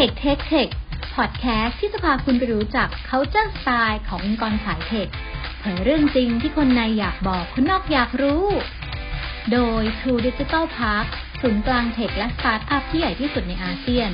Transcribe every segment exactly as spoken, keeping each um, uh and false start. Tech Tech Tech Podcast ที่จะพาคุณไปรู้จัก Culture Style ขององค์กรสายเทคเผยเรื่องจริงที่คนในอยากบอกคนนอกอยากรู้โดย True Digital Park ศูนย์กลางเทคและสตาร์ทอัพที่ใหญ่ที่สุดในอาเซียน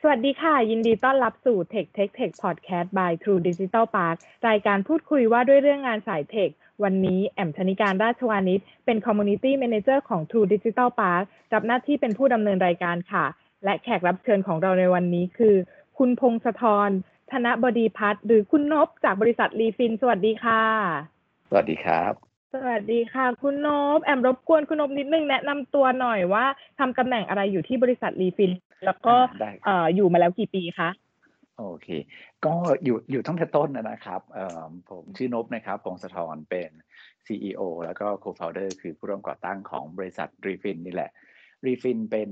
สวัสดีค่ะยินดีต้อนรับสู่ Tech Tech Tech Podcast by True Digital Park รายการพูดคุยว่าด้วยเรื่องงานสายเทควันนี้แอม ธนิการ ราชวานิชเป็น Community Manager ของ True Digital Park รับหน้าที่เป็นผู้ดำเนินรายการค่ะและแขกรับเชิญของเราในวันนี้คือคุณพงศธร ธนบดีพัฒน์หรือคุณนพจากบริษัท Refinance สวัสดีค่ะสวัสดีครับสวัสดีค่ะคุณนพแอมรบกวนคุณนพนิดนึงแนะนำตัวหน่อยว่าทำตำแหน่งอะไรอยู่ที่บริษัท Refinance แล้วก็เอ่ออยู่มาแล้วกี่ปีคะโอเคก็อยู่อยู่ตั้งแต่ต้นนะครับผมชื่อนพนะครับพงศธรเป็น ซี อี โอ แล้วก็ Co-founder คือผู้ร่วมก่อตั้งของบริษัท Refinance นี่แหละ Refinance เป็น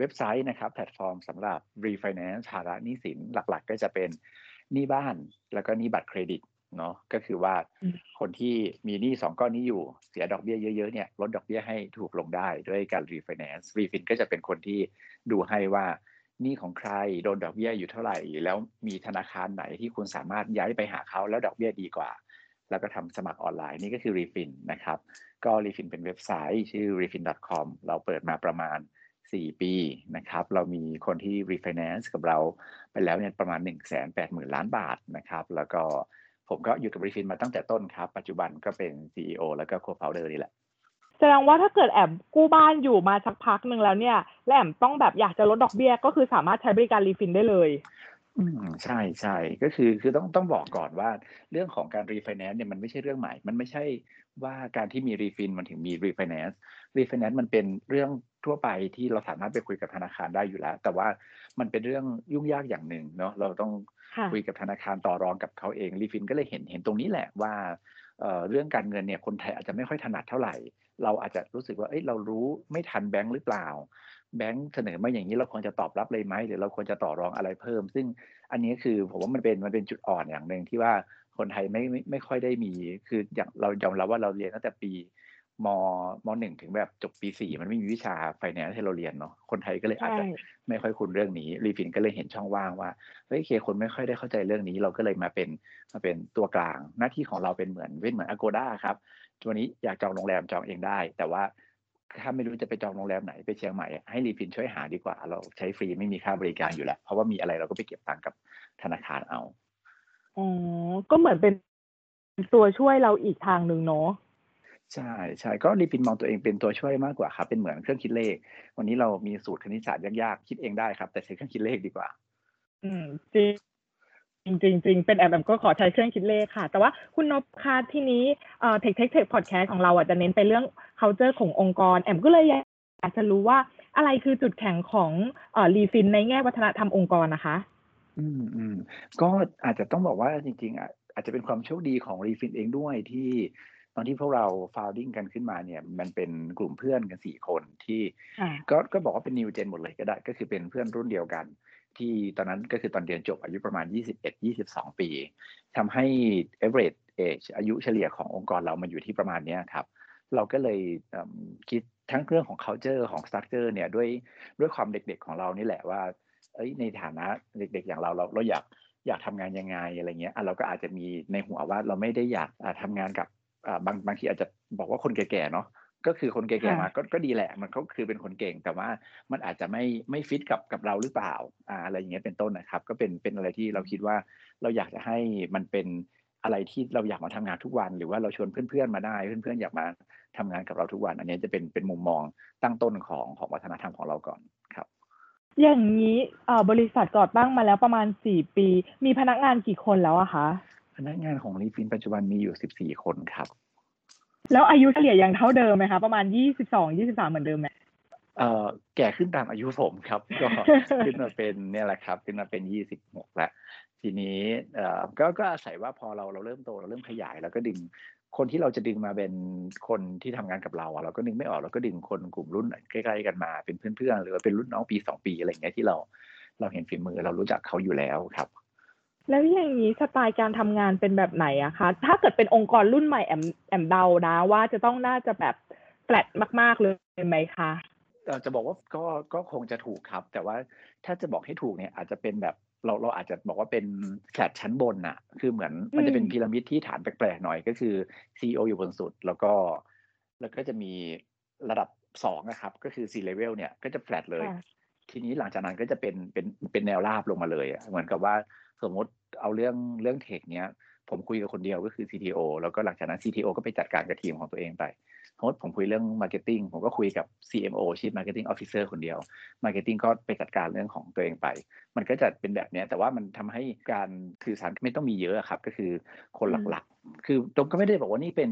เว็บไซต์นะครับแพลตฟอร์มสำหรับ Refinance ภาระหนี้สินหลักๆก็จะเป็นหนี้บ้านแล้วก็หนี้บัตรเครดิตเนาะก็คือว่าคนที่มีหนี้สองก้อนนี้อยู่เสียดอกเบี้ยเยอะๆเนี่ยลดดอกเบี้ยให้ถูกลงได้ด้วยการ Refinance Refinance ก็จะเป็นคนที่ดูให้ว่าหนี้ของใครโดนดอกเบี้ยอยู่เท่าไหร่แล้วมีธนาคารไหนที่คุณสามารถย้ายไปหาเขาแล้วดอกเบี้ยดีกว่าแล้วก็ทำสมัครออนไลน์นี่ก็คือ Refinance นะครับก็ Refinance เป็นเว็บไซต์ชื่อ รีฟิน ดอท คอม เราเปิดมาประมาณสี่ปีนะครับเรามีคนที่ Refinance กับเราไปแล้วเนี่ยประมาณ หนึ่งแสนแปดหมื่นล้านบาทนะครับแล้วก็ผมก็อยู่กับ Refinance มาตั้งแต่ต้นครับปัจจุบันก็เป็น ซี อี โอ แล้วก็ Co-founder นี่แหละแสดงว่าถ้าเกิดแอมกู้บ้านอยู่มาสักพักหนึ่งแล้วเนี่ยแล้วแอมต้องแบบอยากจะลดดอกเบี้ยก็คือสามารถใช้บริการ Refinance ได้เลยอืมใช่ใช่ก็คือคือต้องต้องบอกก่อนว่าเรื่องของการ Refinance เนี่ยมันไม่ใช่เรื่องใหม่มันไม่ใช่ว่าการที่มี Refinance มันถึงมี Refinance Refinance มันเป็นเรื่องทั่วไปที่เราสามารถไปคุยกับธนาคารได้อยู่แล้วแต่ว่ามันเป็นเรื่องยุ่งยากอย่างหนึ่งเนาะเราต้องคุยกับธนาคารต่อรองกับเขาเอง Refinance ก็เลยเห็นเห็นตรงนี้แหละว่าเอ่อเรื่องการเงินเนี่ยคนไทยอาจจะไม่ค่อยถนัดเท่าไหร่เราอาจจะรู้สึกว่าเอ้ยเรารู้ไม่ทันแบงค์หรือเปล่าแบงค์เสนอมาอย่างนี้เราควรจะตอบรับเลยไหมหรือเราควรจะต่อรองอะไรเพิ่มซึ่งอันนี้คือผมว่ามันเป็นมันเป็นจุดอ่อนอย่างนึงที่ว่าคนไทยไม่ไม่ไม่ค่อยได้มีคืออย่างเรายอมรับว่าเราเรียนตั้งแต่ปีมมหนึ่งถึงแบบจบปีสี่มันไม่มีวิชา Finance ให้เราเรียนเนาะคนไทยก็เลยอาจจะไม่ค่อยคุ้นเรื่องนี้ Refinance ก็เลยเห็นช่องว่างว่าเฮ้ยเคคนไม่ค่อยได้เข้าใจเรื่องนี้เราก็เลยมาเป็นมาเป็นตัวกลางหน้าที่ของเราเป็นเหมือนเป็นเหมือน Agoda ครับวันนี้อยากจองโรงแรมจองเองได้แต่ว่าถ้าไม่รู้จะไปจองโรงแรมไหนไปเชียงใหม่ให้ Refinance ช่วยหาดีกว่าเราใช้ฟรีไม่มีค่าบริการอยู่แล้วเพราะว่ามีอะไรเราก็ไปเก็บตังค์กับธนาคารเอาอ๋อก็เหมือนเป็นตัวช่วยเราอีกทางนึงเนาะใช่ใช่ก็ Refinance มองตัวเองเป็นตัวช่วยมากกว่าครับเป็นเหมือนเครื่องคิดเลขวันนี้เรามีสูตรคณิตศาสตร์ยากๆคิดเองได้ครับแต่ใช้เครื่องคิดเลขดีกว่าอืมจริงจริงๆเป็นแอมแอมก็ขอใช้เครื่องคิดเลขค่ะแต่ว่าคุณนพคะทีนี้เอ่อ Tech Tech Tech Podcast ของเราอ่ะจะเน้นไปเรื่อง culture ขององค์กรแอมก็เลยอยากจะรู้ว่าอะไรคือจุดแข็งของเอ่อ Refinance ในแง่วัฒนธรรมองค์กรนะคะอืมๆก็อาจจะต้องบอกว่าจริงๆอาจจะเป็นความโชคดีของ Refinance เองด้วยที่ตอนที่พวกเรา founding กันขึ้นมาเนี่ยมันเป็นกลุ่มเพื่อนกันสี่คนที่ก็ก็บอกว่าเป็น new gen หมดเลยก็ได้ก็คือเป็นเพื่อนรุ่นเดียวกันที่ตอนนั้นก็คือตอนเรียนจบอายุประมาณยี่สิบเอ็ด ยี่สิบสองปีทำให้ average age อายุเฉลี่ยขององค์กรเรามันอยู่ที่ประมาณนี้ครับเราก็เลยคิดทั้งเรื่องของ culture ของ structure เนี่ยด้วยด้วยความเด็กๆของเรานี่แหละว่าเอ้ยในฐานะเด็กๆอย่างเราเราเราอยากอยากทำงานยังไงอะไรเงี้ยอ่ะเราก็อาจจะมีในหัวว่าเราไม่ได้อยากทำงานกับบางบางทีอาจจะบอกว่าคนแก่ๆเนาะก็คือคนแก่ๆมาก็ก็ดีแหละมันก็คือเป็นคนเก่งแต่ว่ามันอาจจะไม่ไม่ฟิตกับกับเราหรือเปล่าอ่าอะไรอย่างเงี้ยเป็นต้นนะครับก็เป็นเป็นอะไรที่เราคิดว่าเราอยากจะให้มันเป็นอะไรที่เราอยากมาทำงานทุกวันหรือว่าเราชวนเพื่อนๆมาได้เพื่อนๆอยากมาทำงานกับเราทุกวันอันนี้จะเป็นเป็นมุมมองตั้งต้นของของวัฒนธรรมของเราก่อนครับอย่างนี้อ่าบริษัทก่อตั้งมาแล้วประมาณสี่ปีมีพนักงานกี่คนแล้วอะคะพนักงานของ Refinance ปัจจุบันมีอยู่สิบสี่คนครับแล้วอายุเฉลี่ยยังเท่าเดิมไหมคะประมาณยี่สิบสอง ยี่สิบสามเหมือนเดิมไหมเอ่อแก่ขึ้นตามอายุผมครับก็ขึ้นมาเป็นเนี่ยแหละครับขึ้นมาเป็นยี่สิบหกแล้วทีนี้เอ่อก็ก็อาศัยว่าพอเราเราเริ่มโตเราเริ่มขยายแล้วก็ดึงคนที่เราจะดึงมาเป็นคนที่ทำงานกับเราอ่ะเราก็นึกไม่ออกเราก็ดึงคนกลุ่มรุ่นใกล้ๆกันมาเป็นเพื่อนๆหรือว่าเป็นรุ่นน้องปีสองปีอะไรอย่างเงี้ยที่เราเราเห็นฝีมือเรารู้จักเขาอยู่แล้วครับแล้วอย่างนี้สไตล์การทำงานเป็นแบบไหนอะคะถ้าเกิดเป็นองค์กรรุ่นใหม่แอมแอมเดานะว่าจะต้องน่าจะแบบแฟลตมากๆเลยไหมคะ จะบอกว่าก็ก็คงจะถูกครับแต่ว่าถ้าจะบอกให้ถูกเนี่ยอาจจะเป็นแบบเราเราอาจจะบอกว่าเป็นแคลดชั้นบนน่ะคือเหมือนมันจะเป็นพีระมิดที่ฐานแปลกๆหน่อยก็คือ ซี อี โอ อยู่บนสุดแล้วก็แล้วก็จะมีระดับสองนะครับก็คือ C level เนี่ยก็จะแฟลตเลยทีนี้หลังจากนั้นก็จะเป็นเป็นเป็นแนวราบลงมาเลยเหมือนกับว่าสมมติเอาเรื่องเรื่องเทคเนี้ยผมคุยกับคนเดียวก็คือ ซี ที โอ แล้วก็หลังจากนั้น ซี ที โอ ก็ไปจัดการกับทีมของตัวเองไปสมมติผมคุยเรื่อง marketing ผมก็คุยกับ ซี เอ็ม โอ Chief Marketing Officer คนเดียว marketing ก็ไปจัดการเรื่องของตัวเองไปมันก็จะเป็นแบบนี้แต่ว่ามันทำให้การสื่อสารไม่ต้องมีเยอะครับก็คือคนหลักๆคือผมก็ไม่ได้บอกว่านี่เป็น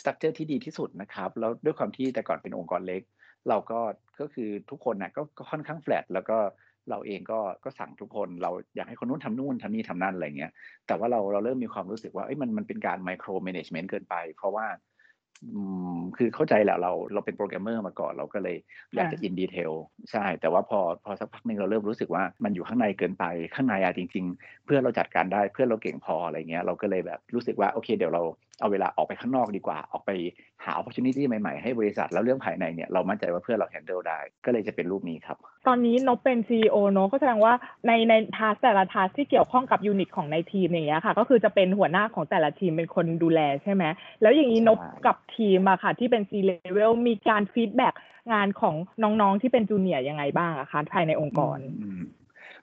structure ที่ดีที่สุดนะครับแล้วด้วยความที่แต่ก่อนเป็นองค์กรเล็กเราก็ก็คือทุกคนนะก็ค่อนข้างแฟลตแล้วก็เราเองก็ก็สั่งทุกคนเราอยากให้คนนู้นทำนู่นทำนี่ทำนั่นอะไรเงี้ยแต่ว่าเราเราเริ่มมีความรู้สึกว่าเอ้ยมันมันเป็นการไมโครแมเนจเมนต์เกินไปเพราะว่าคือเข้าใจแหละเราเราเป็นโปรแกรมเมอร์มาก่อนเราก็เลยอยากจะอินดีเทลใช่แต่ว่าพอพอสักพักนึงเราเริ่มรู้สึกว่ามันอยู่ข้างในเกินไปข้างในอะจริงๆเพื่อนเราจัดการได้เพื่อนเราเก่งพออะไรเงี้ยเราก็เลยแบบรู้สึกว่าโอเคเดี๋ยวเราเอาเวลาออกไปข้างนอกดีกว่าออกไปหา opportunity ใหม่ๆให้บริษัทแล้วเรื่องภายในเนี่ยเรามั่นใจว่าเพื่อนเรา handle ได้ก็เลยจะเป็นรูปนี้ครับตอนนี้นกเป็น ซี อี โอ เนาะก็แสดงว่าในในทาสแต่ละทาสที่เกี่ยวข้องกับยูนิตของในทีมอย่างเงี้ยค่ะก็คือจะเป็นหัวหน้าของแต่ละทีมเป็นคนดูแลใช่ไหมแล้วอย่างนี้นกกับทีมอะค่ะที่เป็น C level มีการฟีดแบ็กงานของน้องๆที่เป็นจูเนียร์ยังไงบ้างอะคะภายในองค์กร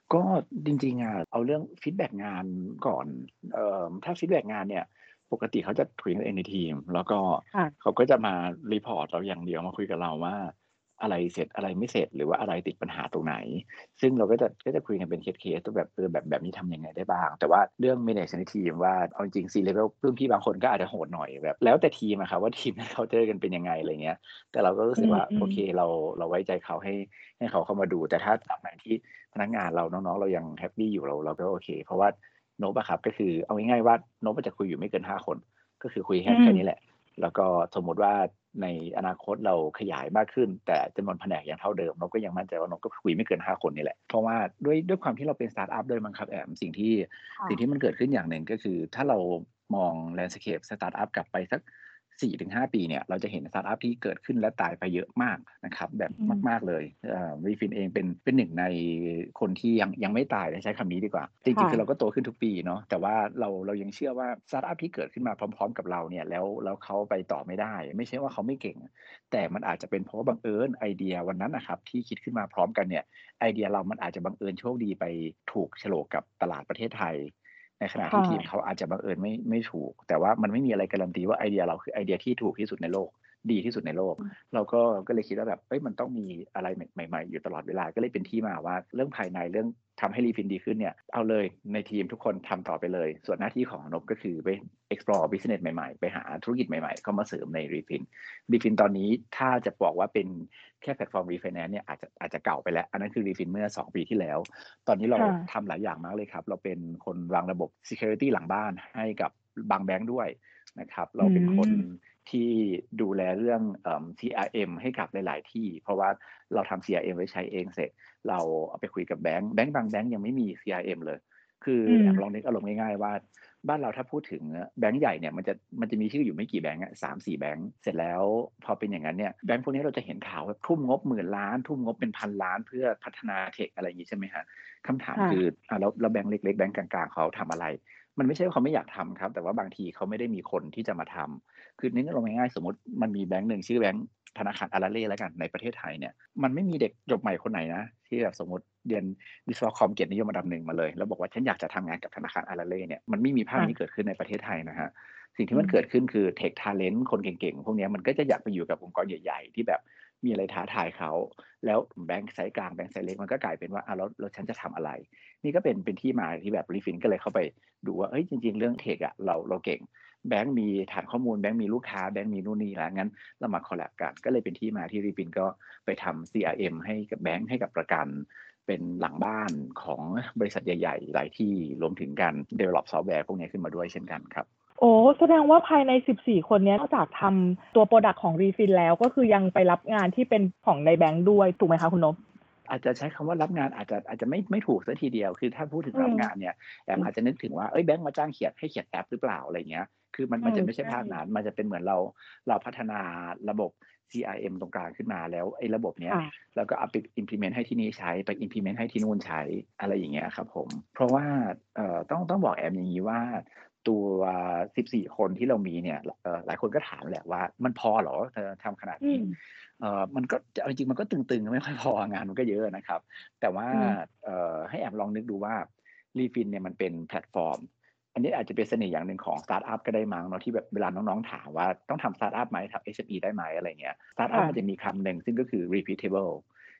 ก็จริงๆอะเอาเรื่องฟีดแบ็กงานก่อนเอ่อถ้าฟีดแบ็กงานเนี่ยปกติเขาจะคุยกับเองในทีมแล้วก็เขาก็จะมารีพอร์ตเราอย่างเดียวมาคุยกับเราว่าอะไรเสร็จอะไรไม่เสร็จหรือว่าอะไรติดปัญหาตรงไหนซึ่งเราก็จะก็จะคุยกันเป็นเคสเคสตัวแบบเออแบบแบบนี้ทำยังไงได้บ้างแต่ว่าเรื่องเมเนจในทีมว่าเอาจริงซีเลเวลรุ่นพี่บางคนก็อาจจะโหดหน่อยแบบแล้วแต่ทีมอะครับว่าทีมเขาเจอกันเป็นยังไงอะไรเงี้ยแต่เราก็รู้สึกว่าโอเคเราเราไว้ใจเขาให้ให้เขาเข้ามาดูแต่ถ้าตามนั้นที่พนักงานเราน้องๆเรายังแฮปปี้อยู่เราเราก็โอเคเพราะว่าโนบะครับก็คือเอาง่ายๆว่าโนบะจะคุยอยู่ไม่เกินห้าคนก็คือคุยแค่แค่นี้แหละแล้วก็สมมติว่าในอนาคตเราขยายมากขึ้นแต่จำนวนแผนกยังเท่าเดิมโนบก็ยังมั่นใจว่าโนบก็คุยไม่เกินห้าคนนี่แหละเพราะว่าด้วยด้วยความที่เราเป็นสตาร์ทอัพด้วยมั้งครับแอมสิ่งที่สิ่งที่มันเกิดขึ้นอย่างหนึ่งก็คือถ้าเรามองแลนด์สเคปสตาร์ทอัพกลับไปสัก สี่ถึงห้า ปีเนี่ยเราจะเห็นสตาร์ทอัพที่เกิดขึ้นและตายไปเยอะมากนะครับแบบมากๆเลยเอ่อรีฟินเองเป็นเป็นหนึ่งในคนที่ยังยังไม่ตายใช้คำนี้ดีกว่าจริงๆคือเราก็โตขึ้นทุกปีเนาะแต่ว่าเราเรายังเชื่อว่าสตาร์ทอัพที่เกิดขึ้นมาพร้อมๆกับเราเนี่ยแล้วแล้วเขาไปต่อไม่ได้ไม่ใช่ว่าเขาไม่เก่งแต่มันอาจจะเป็นเพราะบังเอิญไอเดียวันนั้นนะครับที่คิดขึ้นมาพร้อมกันเนี่ยไอเดียเรามันอาจจะบังเอิญโชคดีไปถูกฉลกกับตลาดประเทศไทยในขณะที่ทีมเขาอาจจะบังเอิญไม่ไม่ถูกแต่ว่ามันไม่มีอะไรการันตีว่าไอเดียเราคือไอเดียที่ถูกที่สุดในโลกดีที่สุดในโลกเราก็ก็เลยคิดว่าแบบเอ้ยมันต้องมีอะไรใหม่ๆอยู่ตลอดเวลาก็เลยเป็นที่มาว่าเรื่องภายในเรื่องทำให้รีฟินดีขึ้นเนี่ยเอาเลยในทีมทุกคนทำต่อไปเลยส่วนหน้าที่ของนบก็คือไป explore business ใหม่ๆไปหาธุรกิจใหม่ๆเข้ามาเสริมในรีฟินรีฟินตอนนี้ถ้าจะบอกว่าเป็นแค่แพลตฟอร์ม Refinance เนี่ยอาจจะอาจจะเก่าไปแล้วอันนั้นคือ Refin เมื่อสองปีที่แล้วตอนนี้เราทำหลายอย่างมากเลยครับเราเป็นคนวางระบบ security หลังบ้านให้กับบางแบงค์ด้วยนะครับเราเป็นคนที่ดูแลเรื่อง ซี อาร์ เอ็ม ให้กับหลายๆที่เพราะว่าเราทำ ซี อาร์ เอ็ม ไว้ใช้เองเสร็จเราเอาไปคุยกับแบงค์แบงค์บางแบงค์ยังไม่มี ซี อาร์ เอ็ม เลยคือลองนึกอารมณ์ง่ายๆว่าบ้านเราถ้าพูดถึงแบงค์ใหญ่เนี่ยมันจะมันจะมีชื่ออยู่ไม่กี่แบงค์อ่ะสามสี่แบงค์เสร็จแล้วพอเป็นอย่างนั้นเนี่ยแบงค์พวกนี้เราจะเห็นข่าวแบบทุ่มงบหมื่นล้านทุ่มงบเป็นพันล้านเพื่อพัฒนาเทคอะไรอย่างนี้ใช่ไหมฮะคำถามคืออ่ะแล้วแล้วแบงค์เล็กๆแบงค์กลางๆเขาทำอะไรมันไม่ใช่ว่าเขาไม่อยากทำครับแต่ว่าบางทีเขาไม่ได้มีคนที่จะมาทำคือนี่เราง่ายๆสมมติมันมีแบงค์หนึ่งชื่อแบงค์ธนาคารอาราเล่แล้วกันในประเทศไทยเนี่ยมันไม่มีเด็กจบใหม่คนไหนนะที่แบบสมมติเรียนวิศวะคอมเกียรตินิยมอันดับหนึ่งมาเลยแล้วบอกว่าฉันอยากจะทำงานกับธนาคารอาราเล่เนี่ยมันไม่มีภาพนี้เกิดขึ้นในประเทศไทยนะฮะสิ่งที่มันเกิดขึ้นคือเทคทาเลนต์คนเก่งๆพวกนี้มันก็จะอยากไปอยู่กับองค์กรใหญ่ๆที่แบบมีอะไรท้าทายเขาแล้วแบงค์ไซส์กลางแบงค์ไซส์เล็กมันก็กลายเป็นว่าอ้าวแล้วฉันจะทำอะไรนี่ก็เป็นเป็นที่มาที่แบบรีฟินก็เลยเข้าไปดูว่าเอ้ยจริงๆเรื่องเทคอะเราเราเก่งแบงค์มีฐานข้อมูลแบงค์มีลูกค้าแบงค์มีนู่นนี่แล้วงั้นเรามาคอลแลบกันก็เลยเป็นที่มาที่รีฟินก็ไปทำ ซี อาร์ เอ็ม ให้กับแบงค์ให้กับประกันเป็นหลังบ้านของบริษัทใหญ่ๆหลายที่รวมถึงการ develop ซอฟต์แวร์พวกนี้ขึ้นมาด้วยเช่นกันครับโอ้แสดงว่าภายในสิบสี่คนนี้นอกจากทำตัวโปรดักต์ของรีฟินแล้วก็คือยังไปรับงานที่เป็นของในแบงค์ด้วยถูกไหมคะคุณนพอาจจะใช้คำว่ารับงานอาจจะอาจจะไม่ไม่ถูกซะทีเดียวคือถ้าพูดถึงรับงานเนี่ยแอมอาจจะนึกถึงว่าเอ้ยแบงค์มาจ้างเขียนให้เขียนแอปหรือเปล่าอะไรเงี้ย คือมันมันจะไม่ใช่ภาพนั้นมันจะเป็นเหมือนเราเราพัฒนาระบบ ซี อาร์ เอ็ม ตรงกลางขึ้นมาแล้วไอ้ระบบเนี้ยแล้วก็เอาไป implement ให้ที่นี่ใช้ไป implement ให้ที่นู่นใช้อะไรอย่างเงี้ยครับผมเพราะว่าเอ่อต้องต้องบอกแอมอย่างนี้ว่าตัวสิบสี่คนที่เรามีเนี่ยเอ่อหลายคนก็ถามแหละว่ามันพอเหรอทำขนาดนี้เอ่อมันก็จริงๆมันก็ตึงๆไม่ค่อยพองานมันก็เยอะนะครับแต่ว่าเอ่อให้แอมลองนึกดูว่า Refin เนี่ยมันเป็นแพลตฟอร์มอันนี้อาจจะเป็นเสน่ห์อย่างหนึ่งของสตาร์ทอัพก็ได้มั้งเนาะที่แบบเวลาน้องๆถามว่าต้องทำสตาร์ทอัพไหมทำ เอส เอ็ม อี ได้ไหมอะไรเงี้ยสตาร์ทอัพมันจะมีคำหนึ่งซึ่งก็คือ repeatable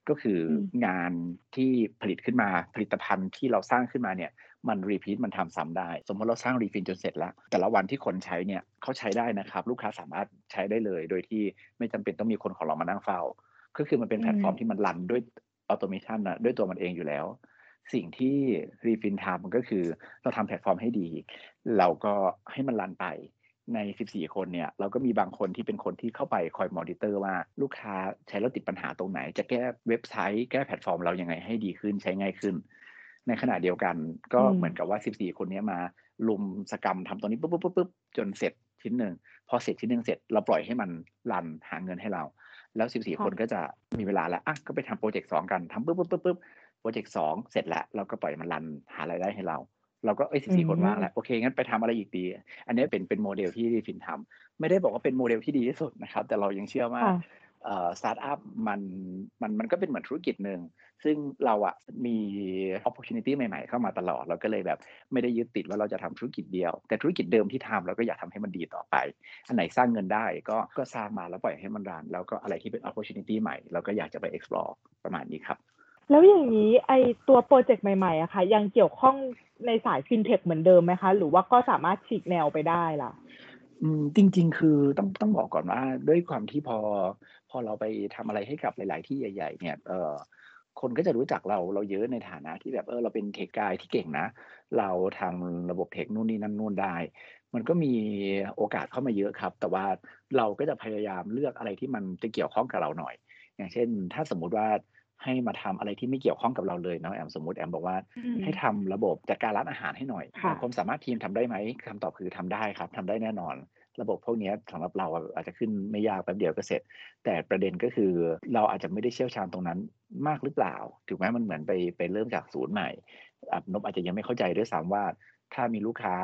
ก็คืองานที่ผลิตขึ้นมาผลิตภัณฑ์ที่เราสร้างขึ้นมาเนี่ยมัน repeat มันทำซ้ำได้สมมติเราสร้าง Refin จนเสร็จแล้วแต่ละวันที่คนใช้เนี่ยเขาใช้ได้นะครับลูกค้าสามารถใช้ได้เลยโดยที่ไม่จำเป็นต้องมีคนของเรามานั่งเฝ้าก็คือมันเป็นแพลตฟอร์มที่มันรันด้วย automation นะด้วยตัวมันเองอยู่แล้วสิ่งที่รีฟินทำมันก็คือเราทำแพลตฟอร์มให้ดีเราก็ให้มันรันไปในสิบสี่คนเนี่ยเราก็มีบางคนที่เป็นคนที่เข้าไปคอยมอนิเตอร์ว่าลูกค้าใช้แล้วติดปัญหาตรงไหนจะแก้เว็บไซต์แก้แพลตฟอร์มเรายังไงให้ดีขึ้นใช้ง่ายขึ้นในขณะเดียวกันก็เหมือนกับว่าสิบสี่คนนี้มาลุมสกรรมทำตรงนี้ปุ๊บปุ๊บปุ๊บจนเสร็จชิ้นหนึ่งพอเสร็จชิ้นหนึ่งเสร็จเราปล่อยให้มันรันหาเงินให้เราแล้วสิบสี่คนก็จะมีเวลาแล้วอ่ะก็ไปทำโปรเจกต์สองกันทำปุ๊บปุ๊บปุ๊บปุ๊บโปรเจกต์สองเสร็จแล้วเราก็ปล่อยมันรันหารายได้ให้เราเราก็เอ้ยสิบสี่คนว่างแล้วโอเคงั้นไปทำอะไรอีกดีอันนี้เป็นเป็นโมเดลที่รีฟินทำไม่ได้บอกว่าเป็นโมเดลที่ดีที่สุดนะครับแต่เรายังเชื่อว่าเอ่อสตาร์ทอัพมันมันมันก็เป็นเหมือนธุรกิจนึงซึ่งเราอ่ะมี opportunity ใหม่ๆเข้ามาตลอดเราก็เลยแบบไม่ได้ยึดติดว่าเราจะทำธุรกิจเดียวแต่ธุรกิจเดิมที่ทำเราก็อยากทำให้มันดีต่อไปอันไหนสร้างเงินได้ก็ก็สร้างมาแล้วปล่อยให้มันรันแล้วก็อะไรที่เป็น opportunity ใหม่เราก็อยากจะไป explore ประมาณนี้ครับแล้วอย่างนี้ไอตัวโปรเจกต์ใหม่ๆอะค่ะยังเกี่ยวข้องในสายฟินเทคเหมือนเดิมไหมคะหรือว่าก็สามารถฉีกแนวไปได้ล่ะอืมจริงๆคือต้องต้องบอกก่อนว่าด้วยความที่พอพอเราไปทำอะไรให้กับหลายๆที่ใหญ่ๆเนี่ยเออคนก็จะรู้จักเราเราเยอะในฐานะที่แบบเออเราเป็นเทคกายที่เก่งนะเราทำระบบเทคนู่นนี่นั่นนู่นได้มันก็มีโอกาสเข้ามาเยอะครับแต่ว่าเราก็จะพยายามเลือกอะไรที่มันจะเกี่ยวข้องกับเราหน่อยอย่างเช่นถ้าสมมติว่าให้มาทำอะไรที่ไม่เกี่ยวข้องกับเราเลยเนาะแอมสมมุติแอมบอกว่าให้ทำระบบจัดการร้านอาหารให้หน่อยความสามารถทีมทำได้ไหมคำตอบคือทำได้ครับทำได้แน่นอนระบบพวกนี้สำหรับเราอาจจะขึ้นไม่ยากแป๊บเดียวก็เสร็จแต่ประเด็นก็คือเราอาจจะไม่ได้เชี่ยวชาญตรงนั้นมากหรือเปล่าถึงแม้มันเหมือนไปไปเริ่มจากศูนย์ใหม่อับนบอาจจะยังไม่เข้าใจด้วยซ้ำว่าถ้ามีลูกค้า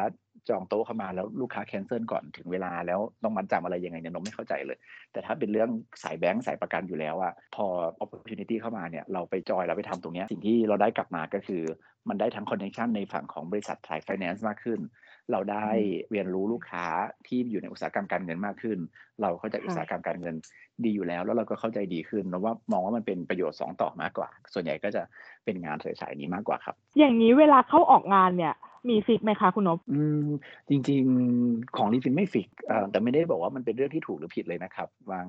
จองโต๊ะเข้ามาแล้วลูกค้าแคนเซิลก่อนถึงเวลาแล้วต้องมัดจำอะไรยังไงเนี่ยนมไม่เข้าใจเลยแต่ถ้าเป็นเรื่องสายแบงค์สายประกันอยู่แล้วอะพอ opportunity เข้ามาเนี่ยเราไปจอยเราไปทำตรงนี้สิ่งที่เราได้กลับมาก็คือมันได้ทั้ง connection ในฝั่งของบริษัทสาย finance มากขึ้นเราได้เรียนรู้ลูกค้าที่อยู่ในอุตสาหกรรมการเงินมากขึ้นเราเข้าใจอุตสาหกรรมการเงินดีอยู่แล้วแล้วเราก็เข้าใจดีขึ้นเพราะว่ามองว่ามันเป็นประโยชน์สองต่อมากกว่าส่วนใหญ่ก็จะเป็นงานสายๆนี้มากกว่าครับอย่างนี้เวลาเข้าออกงานเนี่ยมีฟิกไหมคะคุณนพอืมจริงๆของรีฟินไม่ฟิกเอ่อแต่ไม่ได้บอกว่ามันเป็นเรื่องที่ถูกหรือผิดเลยนะครับบาง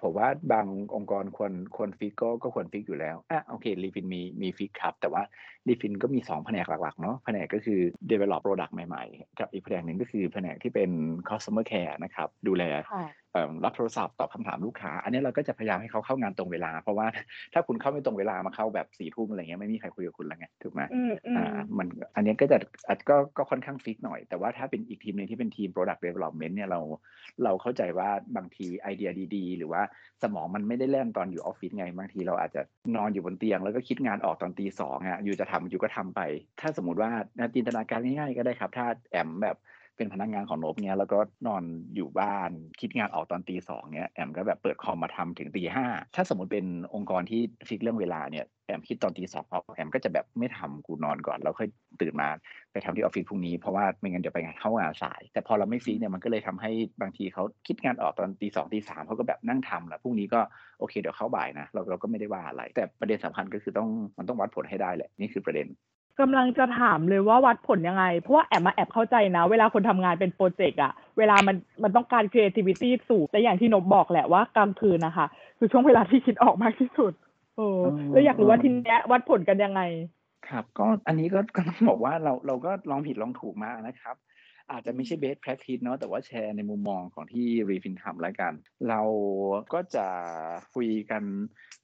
ผมว่าบางองค์กรควรควรฟิกก็ก็ควรฟิกอยู่แล้วอ่ะโอเครีฟินมีมีฟิกครับแต่ว่ารีฟินก็มีสองแผนกหลักๆเนาะแผนกก็คือ develop product ใหม่ๆกับอีกแผนกนึงก็คือแผนกที่เป็น customer care นะครับดูแลรับโทรศัพท์ตอบคำถามลูกค้าอันนี้เราก็จะพยายามให้เขาเข้างานตรงเวลาเพราะว่าถ้าคุณเข้าไม่ตรงเวลามาเข้าแบบสี่ทุ่มอะไรเงี้ยไม่มีใครคุยกับคุณแล้วไงถูกไหมอ่ามันอันนี้ก็จะอาจก็ก็ค่อนข้างฟิกหน่อยแต่ว่าถ้าเป็นอีกทีมนึงที่เป็นทีม product development เนี่ยเราเราเข้าใจว่าบางทีไอเดียดีๆหรือว่าสมองมันไม่ได้แล่นตอนอยู่ออฟฟิศไงบางทีเราอาจจะนอนอยู่บนเตียงแล้วก็คิดงานออกตอนตีสองอ่ะอยู่จะทำอยู่ก็ทำไปถ้าสมมติว่าจินตนาการง่ายๆก็ได้ครับถ้าแอมแบบเป็นพนักงานของโนบเนี่ยแล้วก็นอนอยู่บ้านคิดงานออกตอนตีสองเนี่ยแอมก็แบบเปิดคอมมาทำถึงตีห้าถ้าสมมติเป็นองค์กรที่ฟิกเรื่องเวลาเนี่ยแอมคิดตอนตีสองแอมก็จะแบบไม่ทำกูนอนก่อนแล้วค่อยตื่นมาไปทำที่ออฟฟิศพรุ่งนี้เพราะว่าไม่งั้นเดี๋ยวไปงานเข้างานสายแต่พอเราไม่ฟิกเนี่ยมันก็เลยทำให้บางทีเขาคิดงานออกตอนตีสองตีสามเขาก็แบบนั่งทำแล้วพรุ่งนี้ก็โอเคเดี๋ยวเข้าบ่ายนะเราเราก็ไม่ได้ว่าอะไรแต่ประเด็นสำคัญก็คือต้องมันต้องวัดผลให้ได้แหละนี่คือประเด็นกำลังจะถามเลยว่าวัดผลยังไงเพราะว่าแอบมาแอบเข้าใจนะเวลาคนทำงานเป็นโปรเจกต์อะเวลามันมันต้องการ creativity สูงแต่อย่างที่นบบอกแหละว่ากลางคืนนะคะคือช่วงเวลาที่คิดออกมากที่สุดโอ้แล้วอยากรู้ว่าทีนี้วัดผลกันยังไงครับก็อันนี้ก็ก็ต้องบอกว่าเราเราก็ลองผิดลองถูกมานะครับ อาจจะไม่ใช่ best practice เนาะแต่ว่าแชร์ในมุมมองของที่ Refin ทำแล้วกันเราก็จะคุยกัน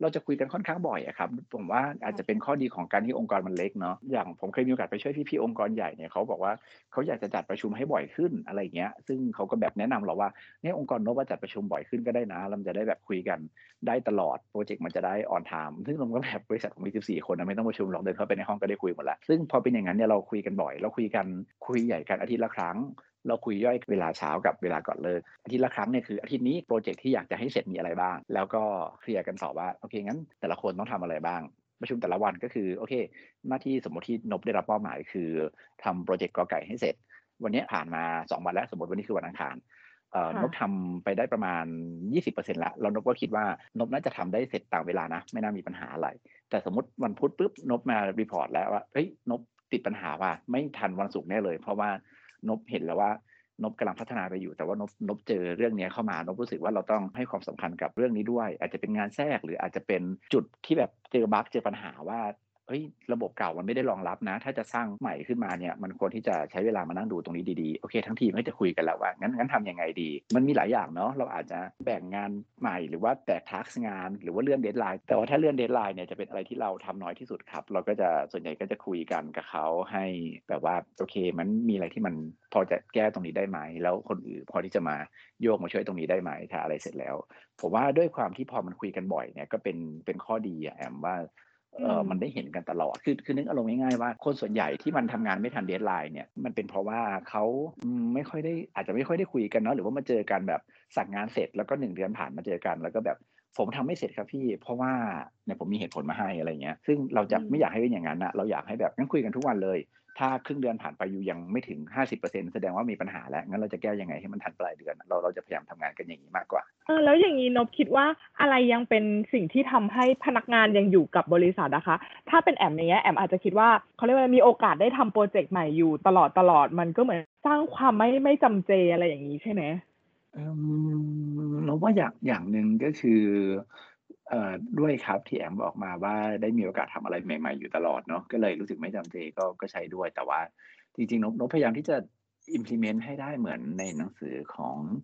เราจะคุยกันค่อนข้างบ่อยอะครับผมว่าอาจจะเป็นข้อดีของการที่องค์กรมันเล็กเนาะอย่างผมเคยมีโอกาสไปช่วยพี่ๆองค์กรใหญ่เนี่ยเขาบอกว่าเขาอยากจะจัดประชุมให้บ่อยขึ้นอะไรเงี้ยซึ่งเขาก็แบบแนะนำเราว่าเนี่ยองค์กรโน้ว่าจัดประชุมบ่อยขึ้นก็ได้นะเราจะได้แบบคุยกันได้ตลอดโปรเจกต์มันจะได้ on time ซึ่งเราก็แบบบริษัทของมีสิบสี่คนนะไม่ต้องประชุมหรอกเดินเข้าไปในห้องก็ได้คุยหมดละซึ่งพอเป็นอย่างนั้นเนี่ยเราคุยกันบ่อยเราคุยกันคุยใหญ่กันอาทิตย์ละครั้งเราคุยย่อยเวลาเช้ากับเวลาก่อนเลิกอาทิตย์ละครั้งเนี่ยคืออาทิตย์นี้โปรเจกต์ที่อยากจะให้เสร็จมีอะไรบ้างแล้วก็เคลียร์กันต่อว่าโอเคงั้นแต่ละคนต้องทำอะไรบ้างประชุมแต่ละวันก็คือโอเคหน้าที่สมมติที่นบได้รับเป้าหมายคือทำโปรเจกต์กอไก่ให้เสร็จวันนี้ผ่านมาสองวันแล้วสมมติวันนี้คือวันอังคารนบทำไปได้ประมาณ ยี่สิบเปอร์เซ็นต์ แล้วเรานบก็คิดว่านบน่าจะทำได้เสร็จตามเวลานะไม่น่ามีปัญหาอะไรแต่สมมติวันพุธปุ๊บนบมารีพอร์ตแล้วว่าเฮ้ยนบติดปัญหาว่ะไม่ทันวันศุกร์แน่เลยเพราะว่านบเห็นแล้วว่านบกำลังพัฒนาไปอยู่แต่ว่านบนบเจอเรื่องนี้เข้ามานบรู้สึกว่าเราต้องให้ความสำคัญกับเรื่องนี้ด้วยอาจจะเป็นงานแทรกหรืออาจจะเป็นจุดที่แบบเจอบั๊กเจอปัญหาว่าเฮ้ยระบบเก่ามันไม่ได้รองรับนะถ้าจะสร้างใหม่ขึ้นมาเนี่ยมันควรที่จะใช้เวลามานั่งดูตรงนี้ดีๆโอเคทั้งทีมก็จะคุยกันแล้วว่างั้นงั้นทำยังไงดีมันมีหลายอย่างเนาะเราอาจจะแบ่งงานใหม่หรือว่าแตกทักงานหรือว่าเลื่อนเดดไลน์แต่ว่าถ้าเลื่อนเดดไลน์เนี่ยจะเป็นอะไรที่เราทำน้อยที่สุดครับเราก็จะส่วนใหญ่ก็จะคุยกันกับเขาให้แบบว่าโอเคมันมีอะไรที่มันพอจะแก้ตรงนี้ได้ไหมแล้วคนอื่นพอที่จะมาโยกมาช่วยตรงนี้ได้ไหมถ้าอะไรเสร็จแล้วผมว่าด้วยความที่พอมันคุยกันบ่อยเนี่ยก็เป็นเป็นข้อดีอะแอมว่าเออมันได้เห็นกันตลอดคือคือนึกอารมณ์ง่ายๆว่าคนส่วนใหญ่ที่มันทำงานไม่ทันเดดไลน์เนี่ยมันเป็นเพราะว่าเขาไม่ค่อยได้อาจจะไม่ค่อยได้คุยกันเนาะหรือว่ามาเจอกันแบบสั่งงานเสร็จแล้วก็หนึ่งเดือนผ่านมาเจอกันแล้วก็แบบผมทำไม่เสร็จครับพี่เพราะว่าเนี่ยผมมีเหตุผลมาให้อะไรเงี้ยซึ่งเราจะไม่อยากให้เป็นอย่างนั้นนะเราอยากให้แบบงั้นคุยกันทุกวันเลยถ้าครึ่งเดือนผ่านไปอยู่ยังไม่ถึง ห้าสิบเปอร์เซ็นต์ แสดงว่ามีปัญหาแล้วงั้นเราจะแก้ยังไงให้มันทันปลายเดือนเราเราจะพยายามทำงานกันอย่างนี้มากกว่าเออแล้วอย่างนี้นพคิดว่าอะไรยังเป็นสิ่งที่ทำให้พนักงานยังอยู่กับบริษัทนะคะถ้าเป็นแอมอย่างเงี้ยแอมอาจจะคิดว่าเขาเรียกว่ามีโอกาสได้ทำโปรเจกต์ใหม่อยู่ตลอดตลอดมันก็เหมือนสร้างความไม่ไม่จำเจอะไรอย่างนี้ใช่ไหมเออเราว่าอย่างอย่างนึงก็คือเอ่อด้วยครับที่แอมบอกมาว่าได้มีโอกาสทำอะไรใหม่ๆอยู่ตลอดเนาะก็เลยรู้สึกไม่จำเจก็ก็ใช้ด้วยแต่ว่าจริงๆนกพยายามที่จะ implement ให้ได้เหมือนในหนังสือของ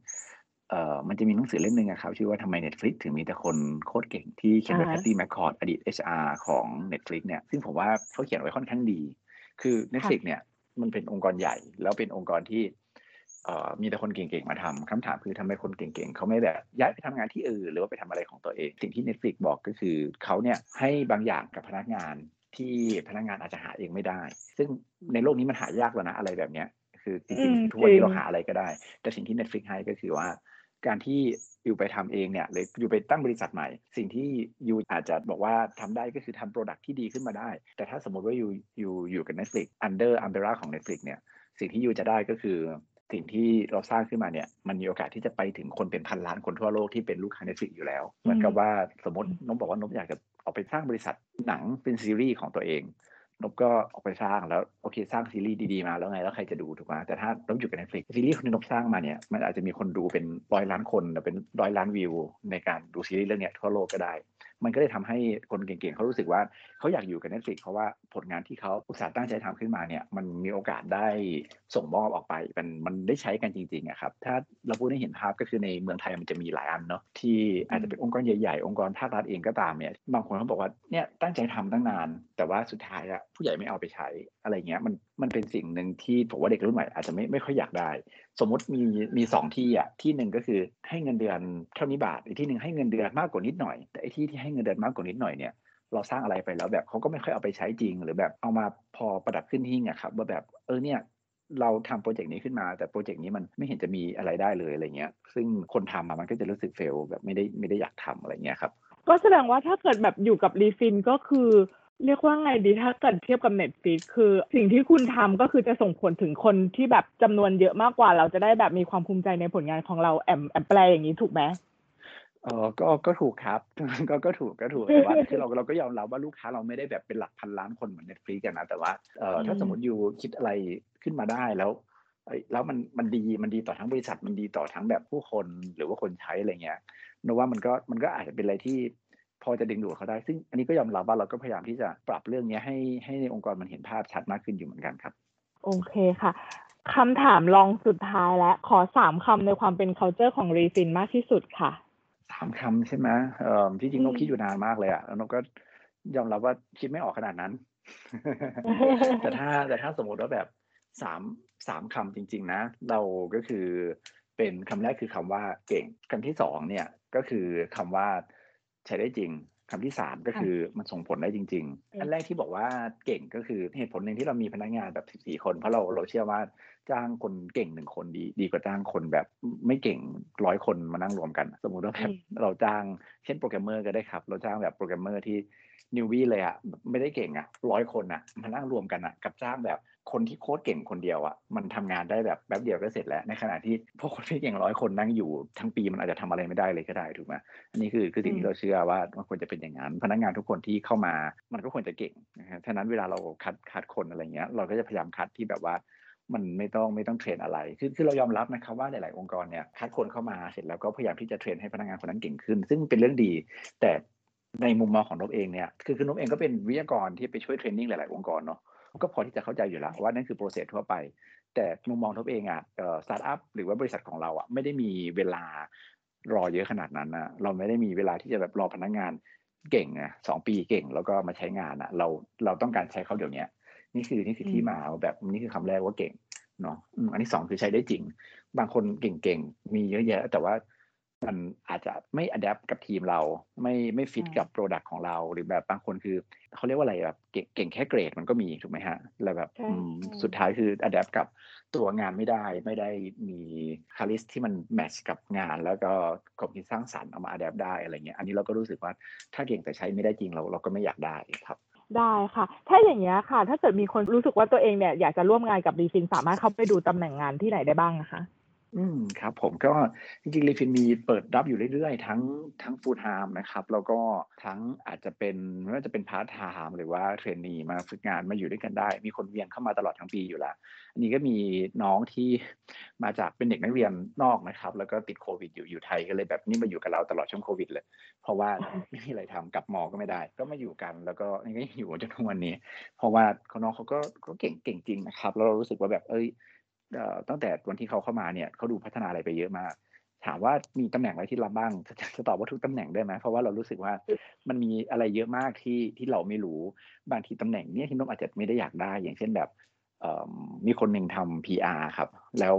เอ่อมันจะมีหนังสือเล่มนึงอะครับชื่อว่าทำไม Netflix ถึงมีแต่คนโคตรเก่งที่เขียนโดยแคทตี้แมคคอร์ดอดีต เอช อาร์ ของ Netflix เนี่ยซึ่งผมว่าเขาเขียนไว้ค่อนข้างดีคือ Netflix เนี่ยมันเป็นองค์กรใหญ่แล้วเป็นองค์กรที่มีแต่คนเก่งๆมาทำคำถามคือทำไมคนเก่งๆเขาไม่แบบย้ายไปทำงานที่อื่นหรือว่าไปทำอะไรของตัวเองสิ่งที่ Netflix บอกก็คือเขาเนี่ยให้บางอย่างกับพนักงานที่พนักงานอาจจะหาเองไม่ได้ซึ่งในโลกนี้มันหายากแล้วนะอะไรแบบเนี้ยคือจริงๆทุกวันนี้เราหาอะไรก็ได้แต่สิ่งที่ Netflix ให้ก็คือว่าการที่อยู่ไปทำเองเนี่ยหรืออยู่ไปตั้งบริษัทใหม่สิ่งที่อยู่อาจจะบอกว่าทำได้ก็คือทำโปรดักต์ที่ดีขึ้นมาได้แต่ถ้าสมมติว่าอยู่อยู่อยู่กับ Netflix under umbrella ของ Netflix เนี่ยสิ่งที่อยู่จะได้ก็คือสิ่งที่เราสร้างขึ้นมาเนี่ยมันมีโอกาสที่จะไปถึงคนเป็นพันล้านคนทั่วโลกที่เป็นลูกค้า Netflix อยู่แล้วเหมือนกับว่าสมมตินบบอกว่านบอยากจะเอาไปสร้างบริษัทหนังเป็นซีรีส์ของตัวเองนบก็ออกไปสร้างแล้วโอเคสร้างซีรีส์ดีๆมาแล้วไงแล้วใครจะดูถูกไหมแต่ถ้านบอยู่กับ Netflix ซีรีส์ที่นบสร้างมาเนี่ยมันอาจจะมีคนดูเป็นร้อยล้านคนเป็นร้อยล้านวิวในการดูซีรีส์เรื่องนี้ทั่วโลกก็ได้มันก็เลยทำให้คนเก่งๆเขารู้สึกว่าเขาอยากอยู่กับ Netflix เพราะว่าผลงานที่เขาอุตส่าห์ตั้งใจทำขึ้นมาเนี่ยมันมีโอกาสได้ส่งมอบออกไปมันมันได้ใช้กันจริงๆอะครับถ้าเราพูดให้เห็นภาพก็คือในเมืองไทยมันจะมีหลายอันเนาะที่อาจจะเป็นองค์กรใหญ่ๆองค์กรภาครัฐเองก็ตามเนี่ยบางคนเขาบอกว่าเนี่ยตั้งใจทำตั้งนานแต่ว่าสุดท้ายอะผู้ใหญ่ไม่เอาไปใช้อะไรเงี้ยมันมันเป็นสิ่งหนึ่งที่ผมว่าเด็กรุ่นใหม่อาจจะไม่ไม่ค่อยอยากได้สมมติมีมีสองที่อ่ะที่หนึ่งก็คือให้เงินเดือนเท่านี้บาทอีกที่หนึ่งให้เงินเดือนมากกว่านิดหน่อยแต่ไอ้ที่ที่ให้เงินเดือนมากกว่านิดหน่อยเนี่ยเราสร้างอะไรไปแล้วแบบเขาก็ไม่ค่อยเอาไปใช้จริงหรือแบบเอามาพอประดับขึ้นหิ้งอ่ะครับว่าแบบเออเนี่ยเราทำโปรเจกต์นี้ขึ้นมาแต่โปรเจกต์นี้มันไม่เห็นจะมีอะไรได้เลยอะไรเงี้ยซึ่งคนทำอ่ะมันก็จะรู้สึกเฟลแบบไม่ได้ไม่ได้อยากทำอะไรเงี้ยครับก็แสดงว่าถ้าเกิดแบบอยู่กับรีฟินก็คือเรียกว่าไงดีถ้าเกิดเทียบกับ Netflix คือสิ่งที่คุณทำก็คือจะส่งผลถึงคนที่แบบจำนวนเยอะมากกว่าเราจะได้แบบมีความภูมิใจในผลงานของเราแอมแอมแปลอย่างนี้ถูกไหมเออก็ก็ถูกครับก็ก็ถูกก็ถูกแต่ว่าคือเราเราก็ยอมรับว่าลูกค้าเราไม่ได้แบบเป็นหลักพันล้านคนเหมือน Netflix กันนะแต่ว่าเออถ้าสมมติอยู่คิดอะไรขึ้นมาได้แล้วแล้วมันมันดีมันดีต่อทั้งบริษัทมันดีต่อทั้งแบบผู้คนหรือว่าคนใช้อะไรเงี้ยนึกว่ามันก็มันก็อาจจะเป็นอะไรที่พอจะดึงดูดเขาได้ซึ่งอันนี้ก็ยอมรับว่าเราก็พยายามที่จะปรับเรื่องนี้ให้ให้ในองค์กรมันเห็นภาพชัดมากขึ้นอยู่เหมือนกันครับโอเคค่ะ คำถามรองสุดท้ายและขอสามคำในความเป็น culture ของ Refin มากที่สุดค่ะสามคำใช่ไหมเอ่อที่จริงนกคิดอยู่นานมากเลยอ่ะแล้วนกก็ยอมรับว่าคิดไม่ออกขนาดนั้น แต่ถ้าแต่ถ้าสมมติว่าแบบสาม สามคำจริงๆนะเราก็คือเป็นคำแรกคือคำว่าเก่งคำที่สองเนี่ยก็คือคำว่าใช้ได้จริงคำที่สามก็คือมันส่งผลได้จริงๆอันแรกที่บอกว่าเก่งก็คือเหตุผลหนึ่งที่เรามีพนักงานแบบสิบสี่คนเพราะเราเราเชื่อว่าจ้างคนเก่งหนึ่งคนดีดีกว่าจ้างคนแบบไม่เก่งร้อยคนมานั่งรวมกันสมมุติว่าแบบเราจ้างเช่นโปรแกรมเมอร์ก็ได้ครับเราจ้างแบบโปรแกรมเมอร์ที่นิวบี้เลยอ่ะไม่ได้เก่งอ่ะร้อยคนอ่ะมานั่งรวมกันอ่ะกับจ้างแบบคนที่โค้ดเก่งคนเดียวอ่ะมันทำงานได้แบบแป๊บเดียวก็เสร็จแล้วในขณะที่พวกคนที่เก่งร้อยคนนั่งอยู่ทั้งปีมันอาจจะทำอะไรไม่ได้เลยก็ได้ถูกไหมอันนี้คือคือสิ่งที่เราเชื่อว่ามันควรจะเป็นอย่างนั้นพนักงานทุกคนที่เข้ามามันก็ควรจะเก่งนะฮะฉะนั้นเวลาเราคัดคัดคนอะไรเงี้ยเราก็จะพยายามคัดที่แบบว่ามันไม่ต้องไม่ต้องเทรนอะไรคือคือเรายอมรับนะครับว่าหลายๆองค์กรเนี่ยคัดคนเข้ามาเสร็จแล้วก็พยายามที่จะเทรนให้พนักงานคนนั้นเก่งขึ้นซึ่งเป็นเรื่องดีแต่ในมุมมองของนกเองเนี่ยคือคือนกเองก็เป็นวิทยากรที่ไปช่วยเทรนนิ่งหลายๆองค์กรเนาะก็พอที่จะเข้าใจอยู่แล้วว่านั่นคือโปรเซสทั่วไปแต่มุมมองนกเองอ่ะเอ่อสตาร์ทอัพหรือว่าบริษัทของเราอ่ะไม่ได้มีเวลารอเยอะขนาดนั้นนะเราไม่ได้มีเวลาที่จะแบบรอพนักงานเก่งนะสองปีเก่งแล้วก็มาใช้งานอ่ะเราเราต้องการใช้เขาเดี๋ยวนี้นี่คือนี่คือที่มาแบบนี่คือคำแรกว่าเก่งเนาะอันที่สองคือใช้ได้จริงบางคนเก่งๆมีเยอะแยะแต่ว่ามันอาจจะไม่อัดแอปกับทีมเราไม่ไม่ฟิตกับโปรดักต์ของเราหรือแบบบางคนคือเขาเรียกว่าอะไรแบบเก่งแค่เกรดมันก็มีถูกไหมฮะแล้วแบบสุดท้ายคืออัดแอปกับตัวงานไม่ได้ไม่ได้มีคาลิสที่มันแมทช์กับงานแล้วก็ความคิดสร้างสรรค์เอามาอัดแอปได้อะไรเงี้ยอันนี้เราก็รู้สึกว่าถ้าเก่งแต่ใช้ไม่ได้จริงเราเราก็ไม่อยากได้ครับได้ค่ะถ้าอย่างเงี้ยค่ะถ้าเกิดมีคนรู้สึกว่าตัวเองเนี่ยอยากจะร่วมงานกับรีฟินสามารถเข้าไปดูตำแหน่งงานที่ไหนได้บ้างนะคะอืมครับผมก็จริงๆรีฟินมีเปิดรับอยู่เรื่อยๆทั้งทั้งฟูลไทม์นะครับแล้วก็ทั้งอาจจะเป็นไม่ว่าจะเป็นพาร์ทไทม์หรือว่าเทรนนีมาฝึกงานมาอยู่ด้วยกันได้มีคนเวียนเข้ามาตลอดทั้งปีอยู่แล้วอันนี้ก็มีน้องที่มาจากเป็นเด็กนักเรียนนอกนะครับแล้วก็ติดโควิดอยู่อยู่ไทยก็เลยแบบนี่มาอยู่กับเราตลอดช่วงโควิดเลยเพราะว่าไม่มีอะไรทำกลับมอก็ไม่ได้ก็มาอยู่กันแล้วก็นี่ก็อยู่จนถึงวันนี้เพราะว่าน้องเขาก็ก็เก่งเก่งจริงนะครับแล้วเรารู้สึกว่าแบบเอ้ยตั้งแต่วันที่เขาเข้ามาเนี่ยเขาดูพัฒนาอะไรไปเยอะมากถามว่ามีตำแหน่งอะไรที่รับบ้างจะตอบว่าทุกตำแหน่งได้ไหมเพราะว่าเรารู้สึกว่ามันมีอะไรเยอะมากที่ที่เราไม่รู้บางทีตำแหน่งเนี่ยที่น้องอาจจะไม่ได้อยากได้อย่างเช่นแบบมีคนหนึ่งทำ พี อาร์ ครับแล้ว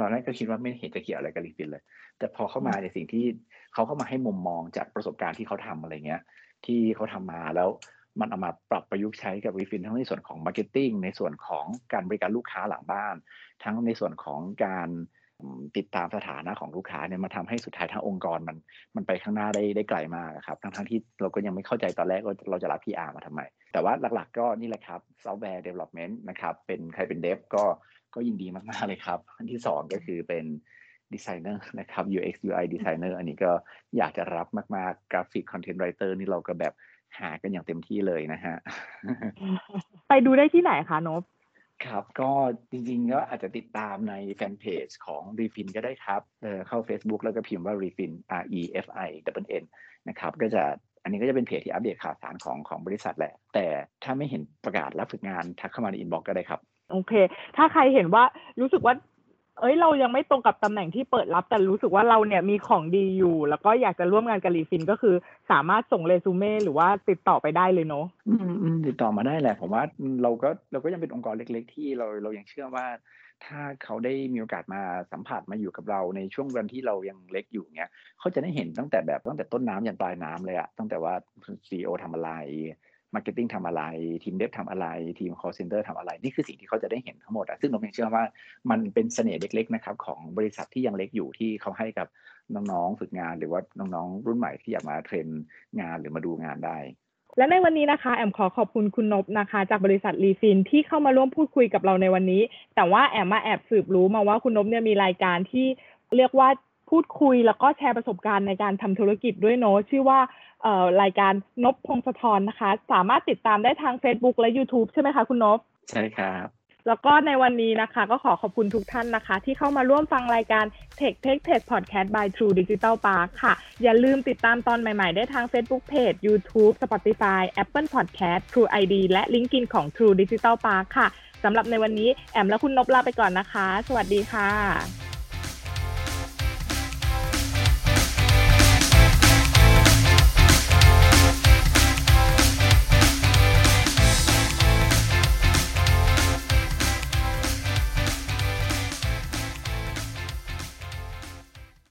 ตอนแรกก็คิดว่าไม่เห็นจะเกี่ยวอะไรกับรีฟินเลยแต่พอเข้ามาในสิ่งที่เขาเข้ามาให้มุมมองจากประสบการณ์ที่เขาทำอะไรเงี้ยที่เขาทำมาแล้วมันเอามาปรับประยุกต์ใช้กับรีฟินทั้งในส่วนของมาร์เก็ตติ้งในส่วนของการบริการลูกค้าหลังบ้านทั้งในส่วนของการติดตามสถานะของลูกค้าเนี่ยมาทำให้สุดท้ายทั้งองค์กรมันมันไปข้างหน้าได้ได้ไกลมากครับทั้งทั้งที่เราก็ยังไม่เข้าใจตอนแรกว่าเราจะรับ พี อาร์ มาทำไมแต่ว่าหลักๆก็นี่แหละครับซอฟต์แวร์เดเวล็อปเมนต์นะครับเป็นใครเป็นเดฟก็ก็ยินดีมากๆเลยครับอันที่สองก็คือเป็นดีไซเนอร์นะครับ ยู เอ็กซ์ ยู ไอ ดีไซเนอร์อันนี้ก็อยากจะรับมากๆกราฟิกคอนเทนต์ไรเตอร์นี่เราก็แบบหากันอย่างเต็มที่เลยนะฮะไปดูได้ที่ไหนคะนพครับก็จริงๆก็อาจจะติดตามในแฟนเพจของ Refin ก็ได้ครับเอ่อเข้า Facebook แล้วก็พิมพ์ว่า Refin R E F I N N นะครับก็จะอันนี้ก็จะเป็นเพจที่อัปเดตข่าวสารของของบริษัทแหละแต่ถ้าไม่เห็นประกาศรับฝึกงานทักเข้ามาในอินบ็อกซ์ก็ได้ครับโอเคถ้าใครเห็นว่ารู้สึกว่าเอ้ยเรายังไม่ตรงกับตำแหน่งที่เปิดรับแต่รู้สึกว่าเราเนี่ยมีของดีอยู่แล้วก็อยากจะร่วมงานกับรีฟินก็คือสามารถส่งเรซูเม่หรือว่าติดต่อไปได้เลยเนาะติดต่อมาได้แหละผมว่าเราก็เราก็ยังเป็นองค์กรเล็กๆที่เราเรายังเชื่อว่าถ้าเขาได้มีโอกาสมาสัมผัสมาอยู่กับเราในช่วงวันที่เรายังเล็กอยู่เงี้ยเขาจะได้เห็นตั้งแต่แบบตั้งแต่ต้นน้ำยันปลายน้ำเลยอะตั้งแต่ว่า ซี อี โอ ทำอะไรmarketing ทำอะไรทีมเดฟทำอะไรทีม call center ทำอะไรนี่คือสิ่งที่เขาจะได้เห็นทั้งหมดอ่ะซึ่งผมเชื่อว่ามันเป็นเสน่ห์เล็กๆนะครับของบริษัทที่ยังเล็กอยู่ที่เขาให้กับน้องๆฝึกงานหรือว่าน้องๆรุ่นใหม่ที่อยากมาเทรนงานหรือมาดูงานได้และในวันนี้นะคะแอมขอขอบคุณคุณนพนะคะจากบริษัทรีฟินที่เข้ามาร่วมพูดคุยกับเราในวันนี้แต่ว่าแอมมาแอบสืบรู้มาว่าคุณนพเนี่ยมีรายการที่เรียกว่าพูดคุยแล้วก็แชร์ประสบการณ์ในการทำธุรกิจด้วยเนาะชื่อว่ารายการนพพงศธรนะคะสามารถติดตามได้ทาง Facebook และ YouTube ใช่ไหมคะคุณนพใช่ครับแล้วก็ในวันนี้นะคะก็ขอขอบคุณทุกท่านนะคะที่เข้ามาร่วมฟังรายการ Tech Tech Tech Podcast by True Digital Park ค่ะอย่าลืมติดตามตอนใหม่ๆได้ทาง Facebook Page YouTube Spotify Apple Podcast True ไอ ดี และ LinkedIn ของ True Digital Park ค่ะ สำหรับในวันนี้แอมและคุณนพลาไปก่อนนะคะสวัสดีค่ะ